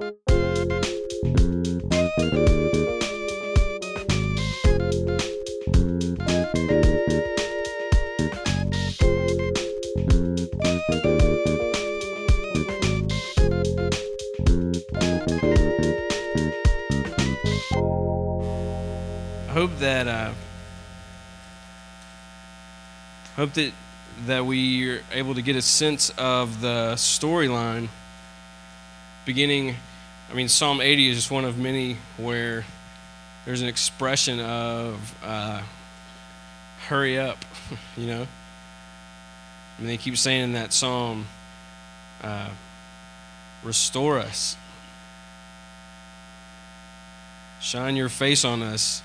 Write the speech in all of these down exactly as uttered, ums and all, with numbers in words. Hope that uh, hope that that we are able to get a sense of the storyline. Beginning, I mean, Psalm eighty is just one of many where there's an expression of uh, "hurry up," you know. I mean, they keep saying in that psalm, uh, "Restore us, shine your face on us,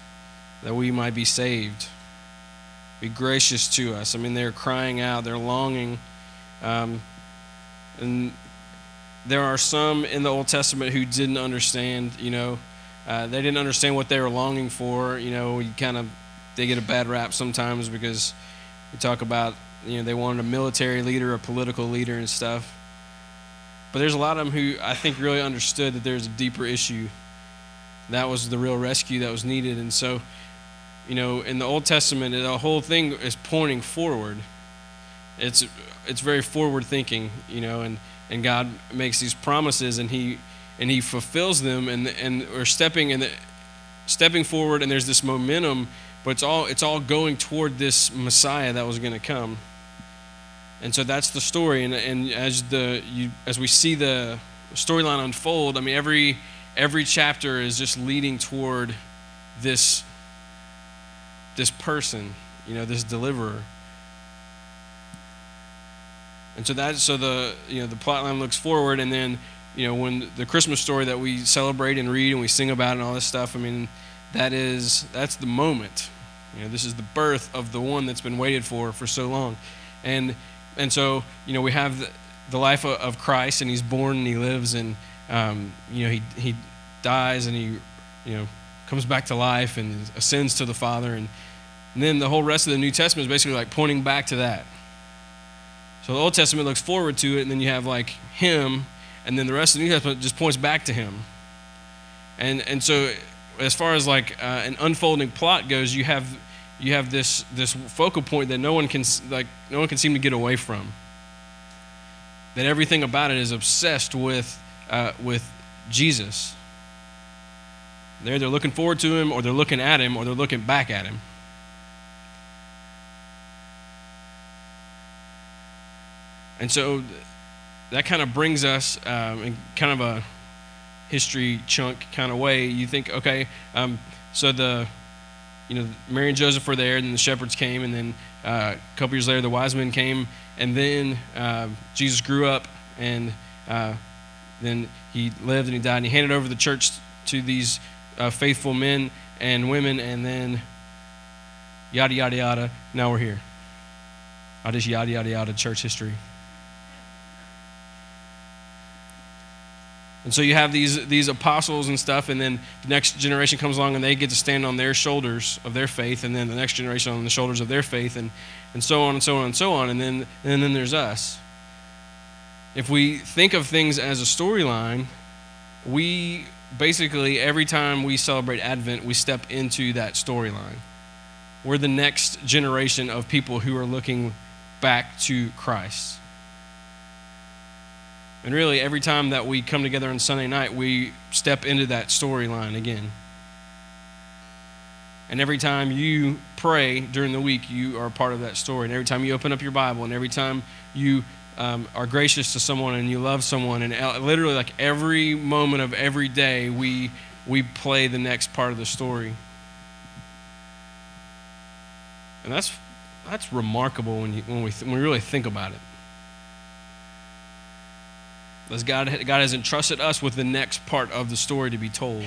that we might be saved. Be gracious to us." I mean, they're crying out, they're longing. Um, and there are some in the Old Testament who didn't understand, you know, uh, they didn't understand what they were longing for. You know, you kind of, they get a bad rap sometimes because we talk about, you know, they wanted a military leader, a political leader and stuff. But there's a lot of them who I think really understood that there's a deeper issue. That was the real rescue that was needed. And so, you know, in the Old Testament, the whole thing is pointing forward. It's it's very forward thinking, you know, and, and God makes these promises and he and he fulfills them, and and we're stepping in the stepping forward, and there's this momentum, but it's all it's all going toward this Messiah that was going to come. And so that's the story, and and as the you as we see the storyline unfold, I mean every every chapter is just leading toward this this person, you know, this deliverer. And so that, so the, you know, the plot line looks forward, and then, you know, when the Christmas story that we celebrate and read and we sing about and all this stuff, I mean, that is, that's the moment. You know, this is the birth of the one that's been waited for for so long. And and so, you know, we have the, the life of, of Christ, and he's born and he lives, and, um, you know, he he dies, and he, you know, comes back to life and ascends to the Father, and, and then the whole rest of the New Testament is basically like pointing back to that. So the Old Testament looks forward to it, and then you have like him, and then the rest of the New Testament just points back to him. And and so as far as like uh, an unfolding plot goes, you have you have this this focal point that no one can like no one can seem to get away from. That everything about it is obsessed with uh, with Jesus. They're either looking forward to him, or they're looking at him, or they're looking back at him. And so that kind of brings us um, in kind of a history chunk kind of way. You think, okay, um, so the, you know, Mary and Joseph were there, and then the shepherds came, and then uh, a couple years later the wise men came, and then uh, Jesus grew up, and uh, then he lived and he died, and he handed over the church to these Uh, faithful men and women, and then yada, yada, yada. Now we're here. I just yada, yada, yada church history. And so you have these these apostles and stuff, and then the next generation comes along, and they get to stand on their shoulders of their faith, and then the next generation on the shoulders of their faith, and, and so on and so on and so on. And then and then there's us. If we think of things as a storyline, we... basically, every time we celebrate Advent, we step into that storyline. We're the next generation of people who are looking back to Christ. And really, every time that we come together on Sunday night, we step into that storyline again. And every time you pray during the week, you are a part of that story. And every time you open up your Bible, and every time you Um, are gracious to someone and you love someone, and el- literally like every moment of every day we we play the next part of the story. And that's that's remarkable when you when we, th- when we really think about it. As God God has entrusted us with the next part of the story to be told,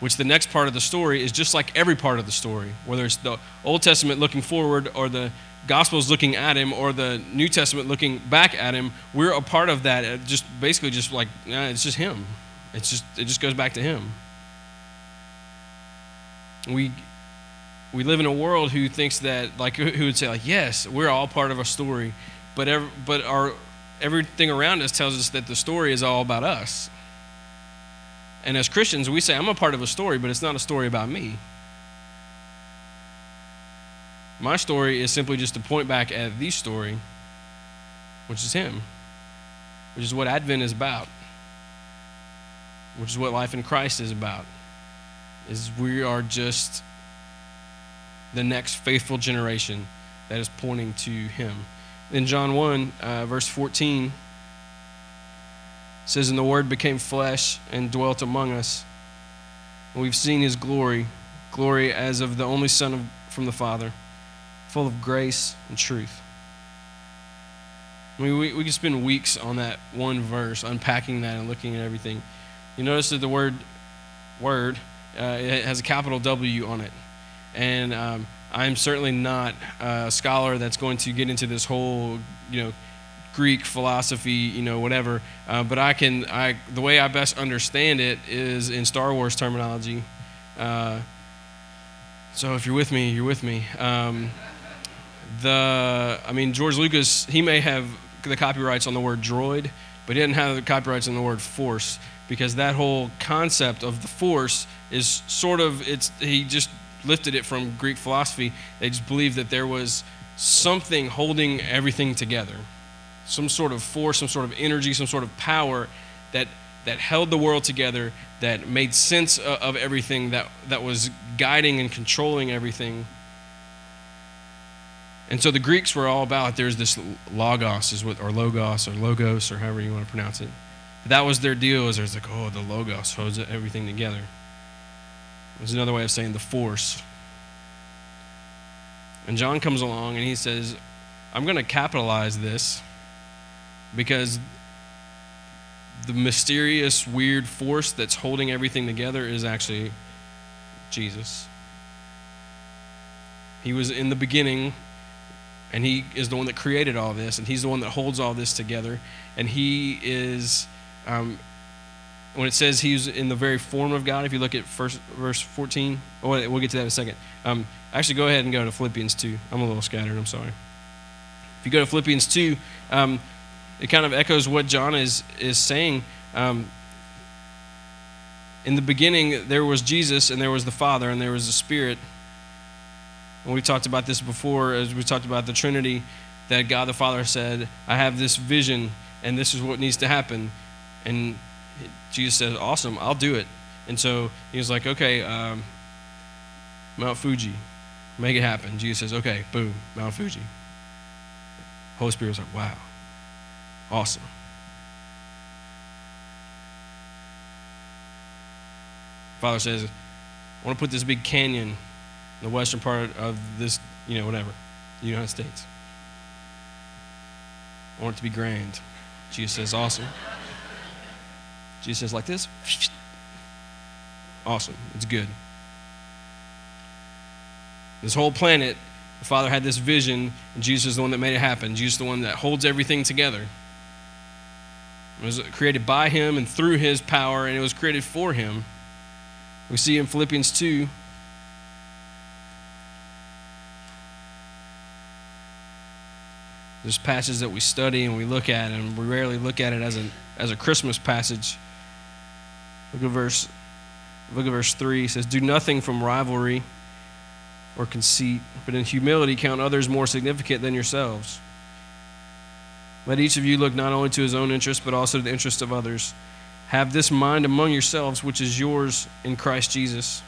which the next part of the story is just like every part of the story, whether it's the Old Testament looking forward, or the Gospels looking at him, or the New Testament looking back at him. We're a part of that. It just basically just like, nah, it's just him. It's just it just goes back to him. We we live in a world who thinks that, like, who would say like, yes, we're all part of a story, but every, but our everything around us tells us that the story is all about us. And as Christians, we say, I'm a part of a story, but it's not a story about me. My story is simply just to point back at the story, which is him, which is what Advent is about, which is what life in Christ is about, is we are just the next faithful generation that is pointing to him. In John one, uh, verse fourteen, says, "And the Word became flesh and dwelt among us. And we've seen his glory, glory as of the only Son of, from the Father, full of grace and truth." I mean, we, we can spend weeks on that one verse, unpacking that and looking at everything. You notice that the word word uh, it has a capital W on it. And um, I'm certainly not a scholar that's going to get into this whole, you know, Greek philosophy, you know, whatever. Uh, but I can, I the way I best understand it is in Star Wars terminology. Uh, so if you're with me, you're with me. Um, the, I mean, George Lucas, he may have the copyrights on the word droid, but he didn't have the copyrights on the word force, because that whole concept of the force is sort of, it's he just lifted it from Greek philosophy. They just believed that there was something holding everything together. Some sort of force, some sort of energy, some sort of power that that held the world together, that made sense of everything, that, that was guiding and controlling everything. And so the Greeks were all about, there's this logos, is what, or logos, or logos, or however you want to pronounce it. That was their deal, is there's like, oh, the logos holds everything together. It was another way of saying the force. And John comes along and he says, I'm going to capitalize this, because the mysterious, weird force that's holding everything together is actually Jesus. He was in the beginning, and he is the one that created all this, and he's the one that holds all this together. And he is, um, when it says he's in the very form of God, if you look at first, verse fourteen, oh, we'll get to that in a second. Um, actually, go ahead and go to Philippians two. I'm a little scattered, I'm sorry. If you go to Philippians two, um, it kind of echoes what John is is saying. Um, in the beginning, there was Jesus, and there was the Father, and there was the Spirit. And we talked about this before, as we talked about the Trinity, that God the Father said, I have this vision, and this is what needs to happen. And Jesus says, awesome, I'll do it. And so he was like, okay, um, Mount Fuji, make it happen. Jesus says, okay, boom, Mount Fuji. Holy Spirit was like, wow, awesome. Father says, I want to put this big canyon in the western part of this, you know, whatever, the United States. I want it to be grand. Jesus says, awesome. Jesus says, like this? Awesome. It's good. This whole planet, the Father had this vision, and Jesus is the one that made it happen. Jesus is the one that holds everything together. It was created by him and through his power, and it was created for him. We see in Philippians two, there's passages that we study and we look at, and we rarely look at it as a as a Christmas passage. Look at verse look at verse three. It says, do nothing from rivalry or conceit, but in humility count others more significant than yourselves. Let each of you look not only to his own interest, but also to the interest of others. Have this mind among yourselves, which is yours in Christ Jesus,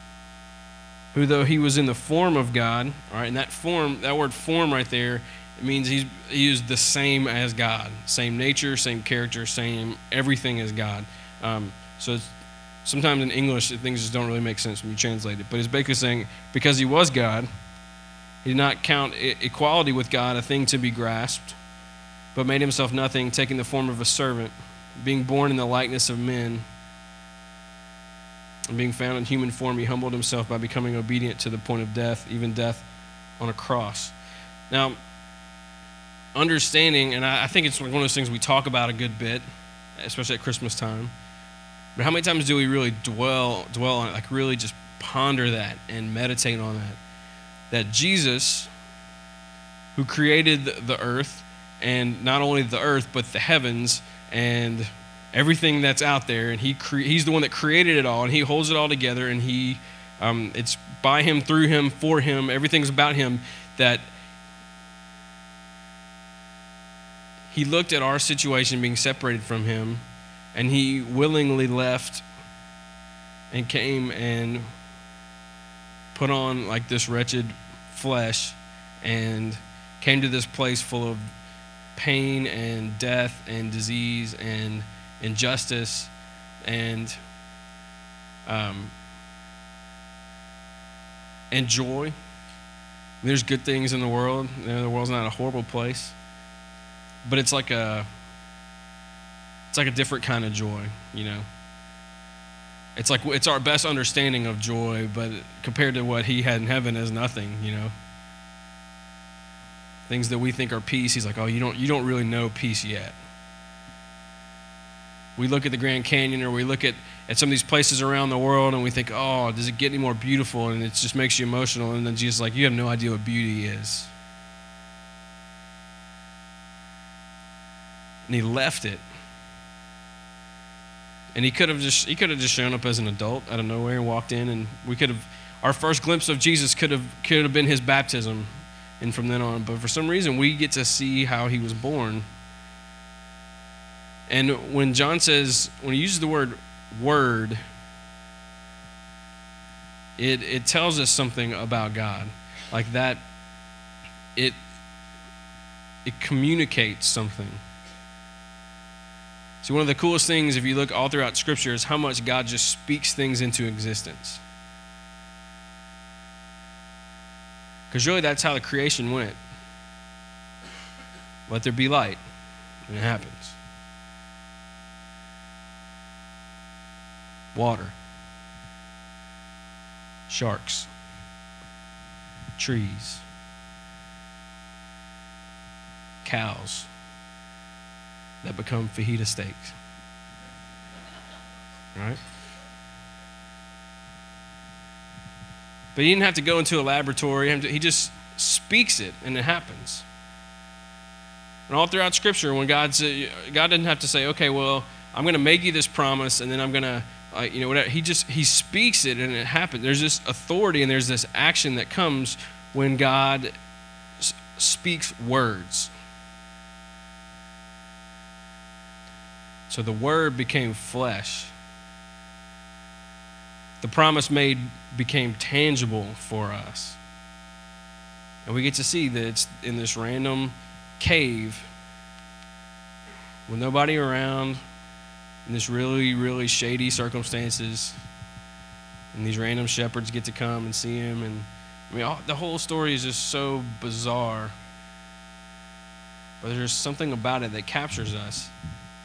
who though he was in the form of God, all right, and that form, that word form right there, it means he's, he is the same as God, same nature, same character, same everything as God. Um, so it's, sometimes in English, things just don't really make sense when you translate it. But it's basically saying, because he was God, he did not count e- equality with God a thing to be grasped, but made himself nothing, taking the form of a servant, being born in the likeness of men, and being found in human form, he humbled himself by becoming obedient to the point of death, even death on a cross. Now, understanding, and I think it's one of those things we talk about a good bit, especially at Christmas time, but how many times do we really dwell dwell on it, like really just ponder that and meditate on that? That Jesus, who created the earth, and not only the earth, but the heavens, and everything that's out there, and he cre- he's the one that created it all, and he holds it all together, and he um, it's by him, through him, for him, everything's about him, that he looked at our situation being separated from him, and he willingly left and came and put on like this wretched flesh and came to this place full of pain and death and disease and injustice and um, and joy. There's good things in the world. You know, the world's not a horrible place, but it's like a it's like a different kind of joy, you know. It's like it's our best understanding of joy, but compared to what he had in heaven is nothing, you know. Things that we think are peace, he's like, oh, you don't you don't really know peace yet. We look at the Grand Canyon, or we look at, at some of these places around the world, and we think, oh, does it get any more beautiful? And it just makes you emotional. And then Jesus is like, you have no idea what beauty is. And he left it. And he could have just he could have just shown up as an adult out of nowhere and walked in, and we could have our first glimpse of Jesus could have could have been his baptism, and from then on. But for some reason, we get to see how he was born. And when John says, when he uses the word "word," it it tells us something about God, like that. It it communicates something. So one of the coolest things, if you look all throughout Scripture, is how much God just speaks things into existence. Because really that's how the creation went. Let there be light, and it happens. Water. Sharks. Trees. Cows that become fajita steaks. Right? But he didn't have to go into a laboratory. He just speaks it, and it happens. And all throughout Scripture, when God said, God didn't have to say, okay, well, I'm going to make you this promise, and then I'm going to, uh, you know, whatever. He just, he speaks it, and it happens. There's this authority, and there's this action that comes when God s- speaks words. So the Word became flesh. The promise made became tangible for us. And we get to see that it's in this random cave with nobody around, in this really, really shady circumstances, and these random shepherds get to come and see him. And I mean, all, the whole story is just so bizarre. But there's something about it that captures us.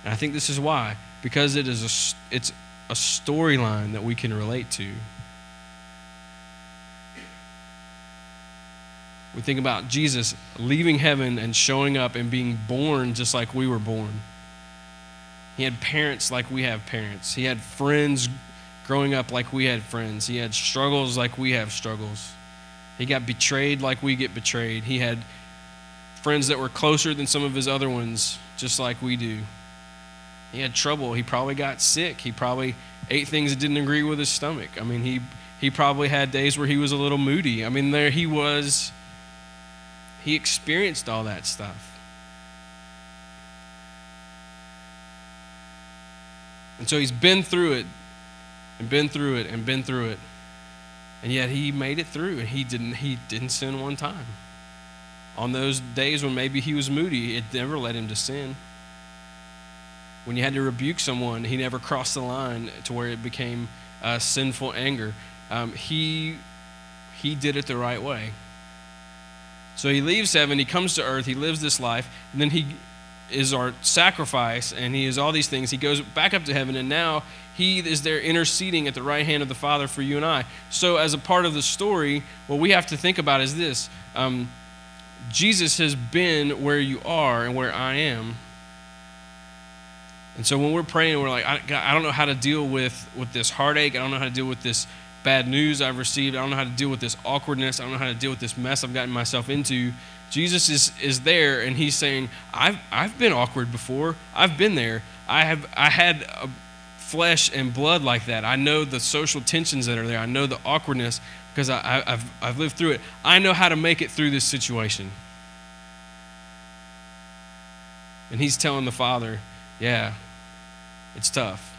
And I think this is why, because it is a, it's a storyline that we can relate to. We think about Jesus leaving heaven and showing up and being born just like we were born. He had parents like we have parents. He had friends growing up like we had friends. He had struggles like we have struggles. He got betrayed like we get betrayed. He had friends that were closer than some of his other ones, just like we do. He had trouble. He probably got sick. He probably ate things that didn't agree with his stomach. I mean, he he probably had days where he was a little moody. I mean, there he was. He experienced all that stuff. And so he's been through it and been through it and been through it. And yet he made it through, and he didn't he didn't sin one time. On those days when maybe he was moody, it never led him to sin. When you had to rebuke someone, he never crossed the line to where it became uh, sinful anger. Um, he he did it the right way. So he leaves heaven, he comes to earth, he lives this life, and then he is our sacrifice, and he is all these things. He goes back up to heaven, and now he is there interceding at the right hand of the Father for you and I. So as a part of the story, what we have to think about is this. Um, Jesus has been where you are and where I am. And so when we're praying, we're like, I, God, I don't know how to deal with, with this heartache. I don't know how to deal with this bad news I've received. I don't know how to deal with this awkwardness. I don't know how to deal with this mess I've gotten myself into. Jesus is, is there, and he's saying, I've I've been awkward before. I've been there. I have I had a flesh and blood like that. I know the social tensions that are there. I know the awkwardness because I, I, I've I've lived through it. I know how to make it through this situation. And he's telling the Father, yeah, it's tough.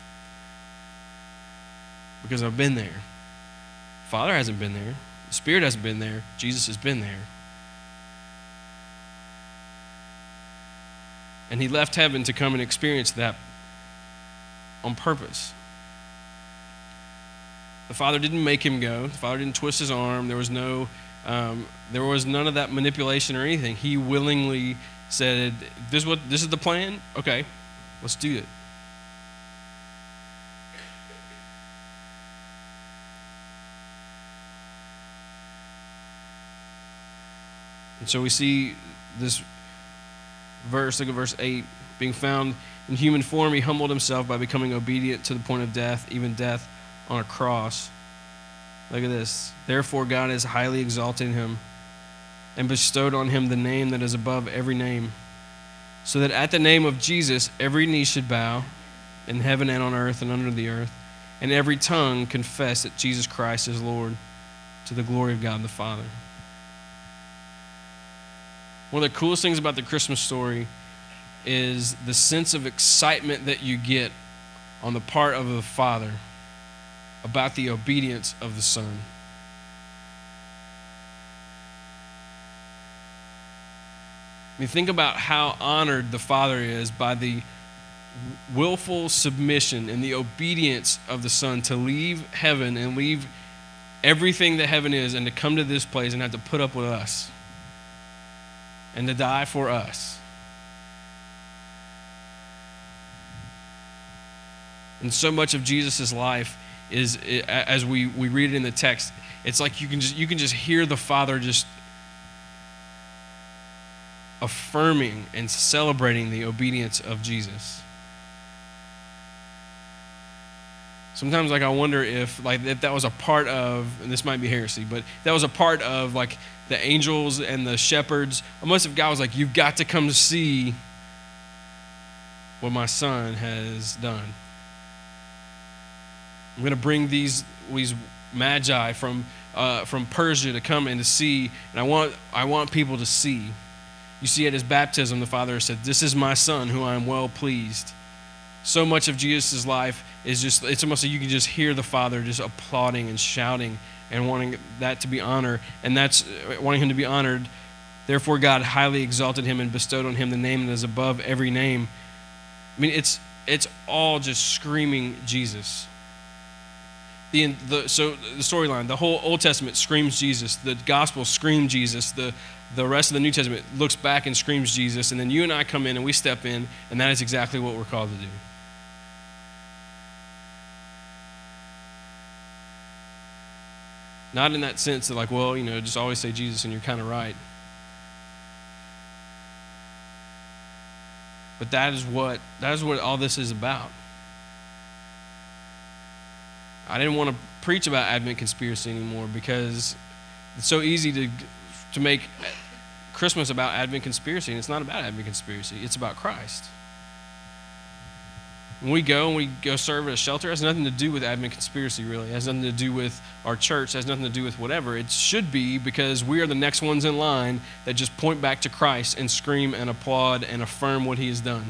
Because I've been there. The Father hasn't been there. The Spirit hasn't been there. Jesus has been there. And he left heaven to come and experience that on purpose. The Father didn't make him go. The Father didn't twist his arm. There was no, um, there was none of that manipulation or anything. He willingly said, "This is what this is the plan? Okay, let's do it." And so we see this verse, look at verse eight, being found in human form, he humbled himself by becoming obedient to the point of death, even death on a cross. Look at this. Therefore, God has highly exalted him and bestowed on him the name that is above every name, so that at the name of Jesus, every knee should bow in heaven and on earth and under the earth, and every tongue confess that Jesus Christ is Lord, to the glory of God the Father. One of the coolest things about the Christmas story is the sense of excitement that you get on the part of the Father about the obedience of the Son. I mean, think about how honored the Father is by the willful submission and the obedience of the Son to leave heaven and leave everything that heaven is and to come to this place and have to put up with us. And to die for us. And so much of Jesus' life is, as we, we read it in the text, it's like you can just you can just hear the Father just affirming and celebrating the obedience of Jesus. Sometimes, like, I wonder if, like, if that was a part of, and this might be heresy, but if that was a part of, like, the angels and the shepherds. Almost if God was like, you've got to come to see what my Son has done. I'm going to bring these these magi from uh, from Persia to come and to see, and I want I want people to see. You see, at his baptism, the Father said, "This is my Son, who I am well pleased." So much of Jesus' life is just, it's almost like you can just hear the Father just applauding and shouting and wanting that to be honored, and that's wanting him to be honored. Therefore, God highly exalted him and bestowed on him the name that is above every name. I mean, it's it's all just screaming Jesus. The, the so the storyline, the whole Old Testament screams Jesus. The Gospels scream Jesus. The the rest of the New Testament looks back and screams Jesus, and then you and I come in and we step in, and that is exactly what we're called to do. Not in that sense that, like, well, you know, just always say Jesus and you're kind of right. But that is what that is what all this is about. I didn't want to preach about Advent conspiracy anymore because it's so easy to to make Christmas about Advent conspiracy, and it's not about Advent conspiracy. It's about Christ. When we go and we go serve at a shelter, it has nothing to do with Advent conspiracy, really. It has nothing to do with our church. It has nothing to do with whatever. It should be, because we are the next ones in line that just point back to Christ and scream and applaud and affirm what he has done.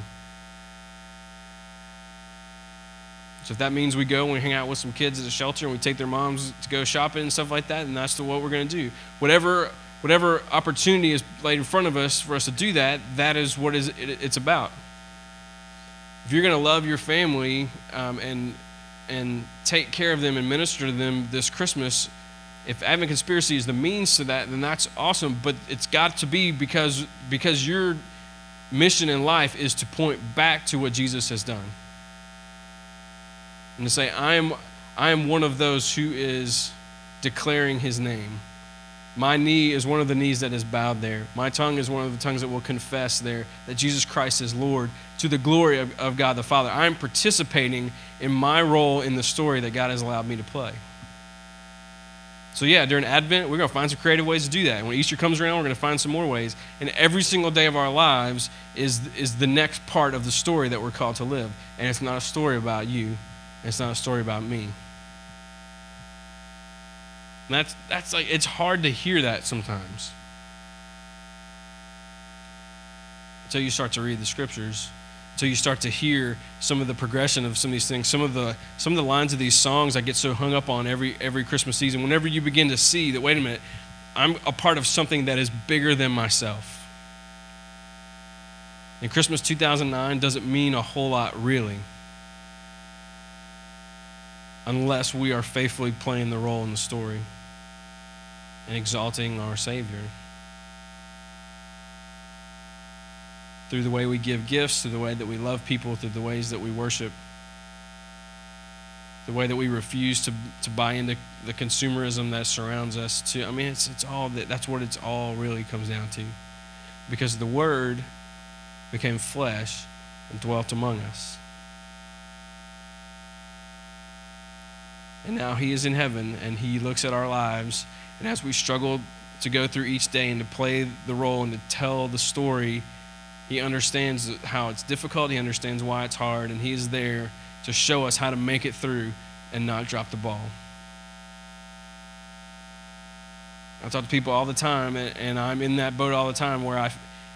So if that means we go and we hang out with some kids at a shelter and we take their moms to go shopping and stuff like that, and that's the, what we're going to do. Whatever whatever opportunity is laid in front of us for us to do that, that is what is it, it's about. If you're going to love your family um, and and take care of them and minister to them this Christmas, if Advent conspiracy is the means to that, then that's awesome. But it's got to be because because your mission in life is to point back to what Jesus has done. And to say, I am, I am one of those who is declaring his name. My knee is one of the knees that is bowed there. My tongue is one of the tongues that will confess there that Jesus Christ is Lord, to the glory of, of God the Father. I am participating in my role in the story that God has allowed me to play. So yeah, during Advent, we're going to find some creative ways to do that. And when Easter comes around, we're going to find some more ways. And every single day of our lives is, is the next part of the story that we're called to live. And it's not a story about you. It's not a story about me. And that's, that's like, it's hard to hear that sometimes. Until you start to read the scriptures. So you start to hear some of the progression of some of these things, some of the some of the lines of these songs I get so hung up on every every Christmas season. Whenever you begin to see that, wait a minute, I'm a part of something that is bigger than myself. And Christmas two thousand nine doesn't mean a whole lot really, unless we are faithfully playing the role in the story and exalting our Savior. Through the way we give gifts, through the way that we love people, through the ways that we worship, the way that we refuse to, to buy into the consumerism that surrounds us. To I mean, it's it's all that. That's what it's all really comes down to, because the Word became flesh and dwelt among us, and now He is in heaven, and He looks at our lives, and as we struggle to go through each day and to play the role and to tell the story. He understands how it's difficult. He understands why it's hard. And He is there to show us how to make it through and not drop the ball. I talk to people all the time, and I'm in that boat all the time where I,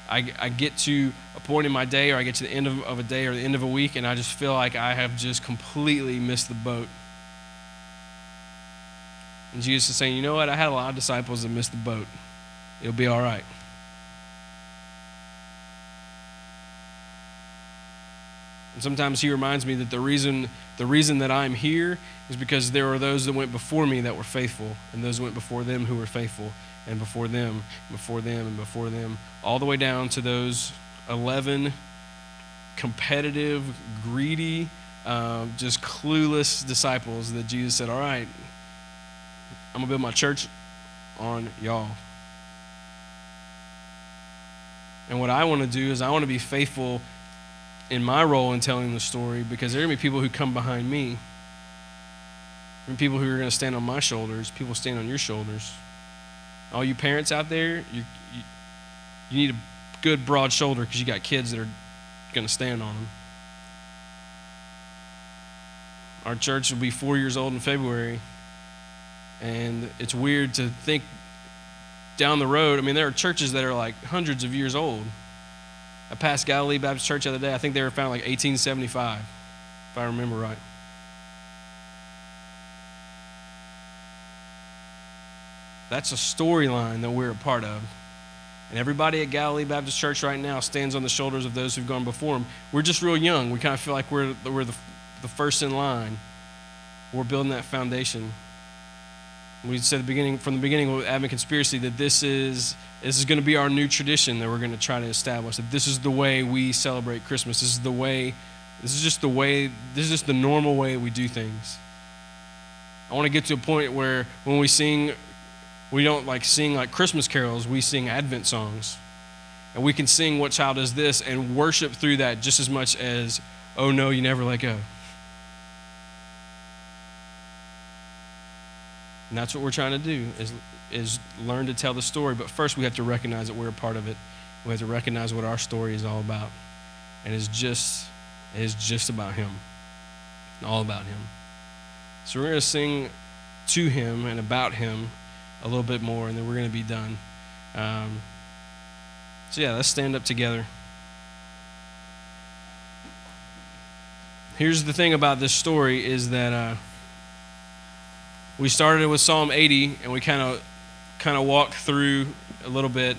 I, I get to a point in my day, or I get to the end of, of a day or the end of a week, and I just feel like I have just completely missed the boat. And Jesus is saying, you know what? I had a lot of disciples that missed the boat. It'll be all right. And sometimes He reminds me that the reason the reason that I'm here is because there were those that went before me that were faithful, and those that went before them who were faithful, and before them, before them, and before them, all the way down to those eleven competitive, greedy, uh, just clueless disciples that Jesus said, all right, I'm going to build my church on y'all. And what I want to do is I want to be faithful in my role in telling the story, because there are going to be people who come behind me, and people who are going to stand on my shoulders, people stand on your shoulders. All you parents out there, you you, you need a good broad shoulder, because you got kids that are going to stand on them. Our church will be four years old in February, and it's weird to think down the road. I mean, there are churches that are like hundreds of years old. I passed Galilee Baptist Church the other day. I think they were founded like eighteen seventy-five, if I remember right. That's a storyline that we're a part of. And everybody at Galilee Baptist Church right now stands on the shoulders of those who've gone before them. We're just real young. We kind of feel like we're, we're the, the first in line. We're building that foundation. We said the beginning from the beginning with Advent Conspiracy that this is this is going to be our new tradition that we're going to try to establish. That this is the way we celebrate Christmas. This is the way. This is just the way. This is just the normal way we do things. I want to get to a point where when we sing, we don't like sing like Christmas carols. We sing Advent songs, and we can sing "What Child Is This" and worship through that just as much as "Oh No, You Never Let Go." And that's what we're trying to do, is is learn to tell the story. But first we have to recognize that we're a part of it. We have to recognize what our story is all about. And it's just, it's just about Him. All about Him. So we're going to sing to Him and about Him a little bit more, and then we're going to be done. Um, so yeah, let's stand up together. Here's the thing about this story is that... Uh, We started with Psalm eighty, and we kind of kind of walked through a little bit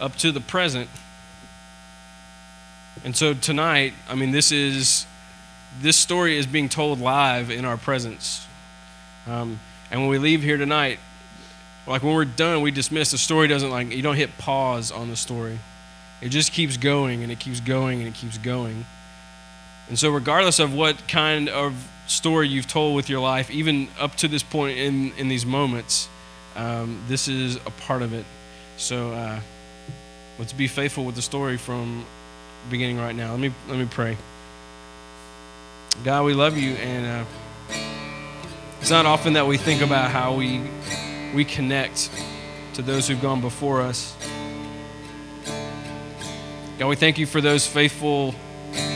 up to the present. And so tonight, I mean, this is this story is being told live in our presence. Um, and when we leave here tonight, like when we're done, we dismiss the story. Doesn't like you don't hit pause on the story. It just keeps going and it keeps going and it keeps going. And so, regardless of what kind of story you've told with your life, even up to this point in, in these moments, um, this is a part of it. So uh, let's be faithful with the story from the beginning right now. Let me let me pray. God, we love You, and uh, it's not often that we think about how we we connect to those who've gone before us. God, we thank you for those faithful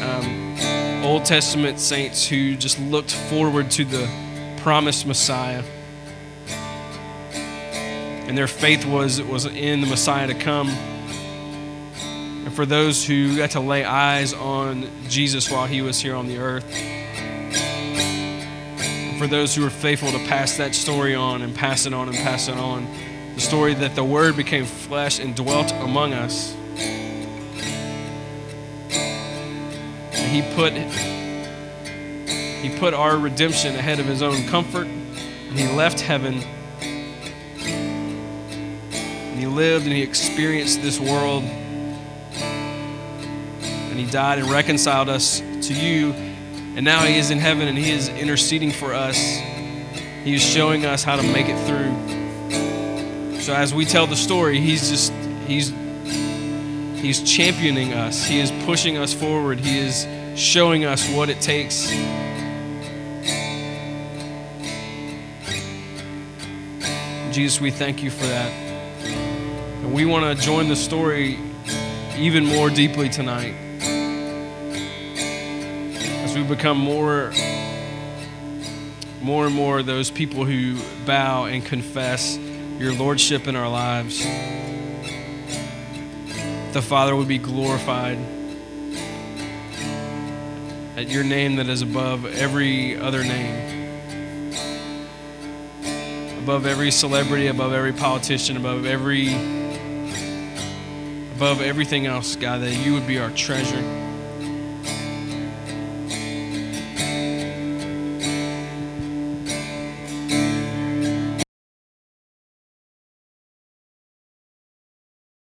um, Old Testament saints who just looked forward to the promised Messiah. And their faith was, was in the Messiah to come. And for those who got to lay eyes on Jesus while he was here on the earth. And for those who were faithful to pass that story on and pass it on and pass it on. The story that the Word became flesh and dwelt among us. And he put, he put our redemption ahead of his own comfort. And he left heaven. And he lived and he experienced this world. And he died and reconciled us to you. And now he is in heaven and he is interceding for us. He is showing us how to make it through. So as we tell the story, he's just, he's He's championing us. He is pushing us forward. He is showing us what it takes. Jesus, we thank you for that. And we want to join the story even more deeply tonight. As we become more, more and more those people who bow and confess your lordship in our lives. The Father would be glorified at your name that is above every other name, above every celebrity, above every politician, above every above everything else, God, that you would be our treasure.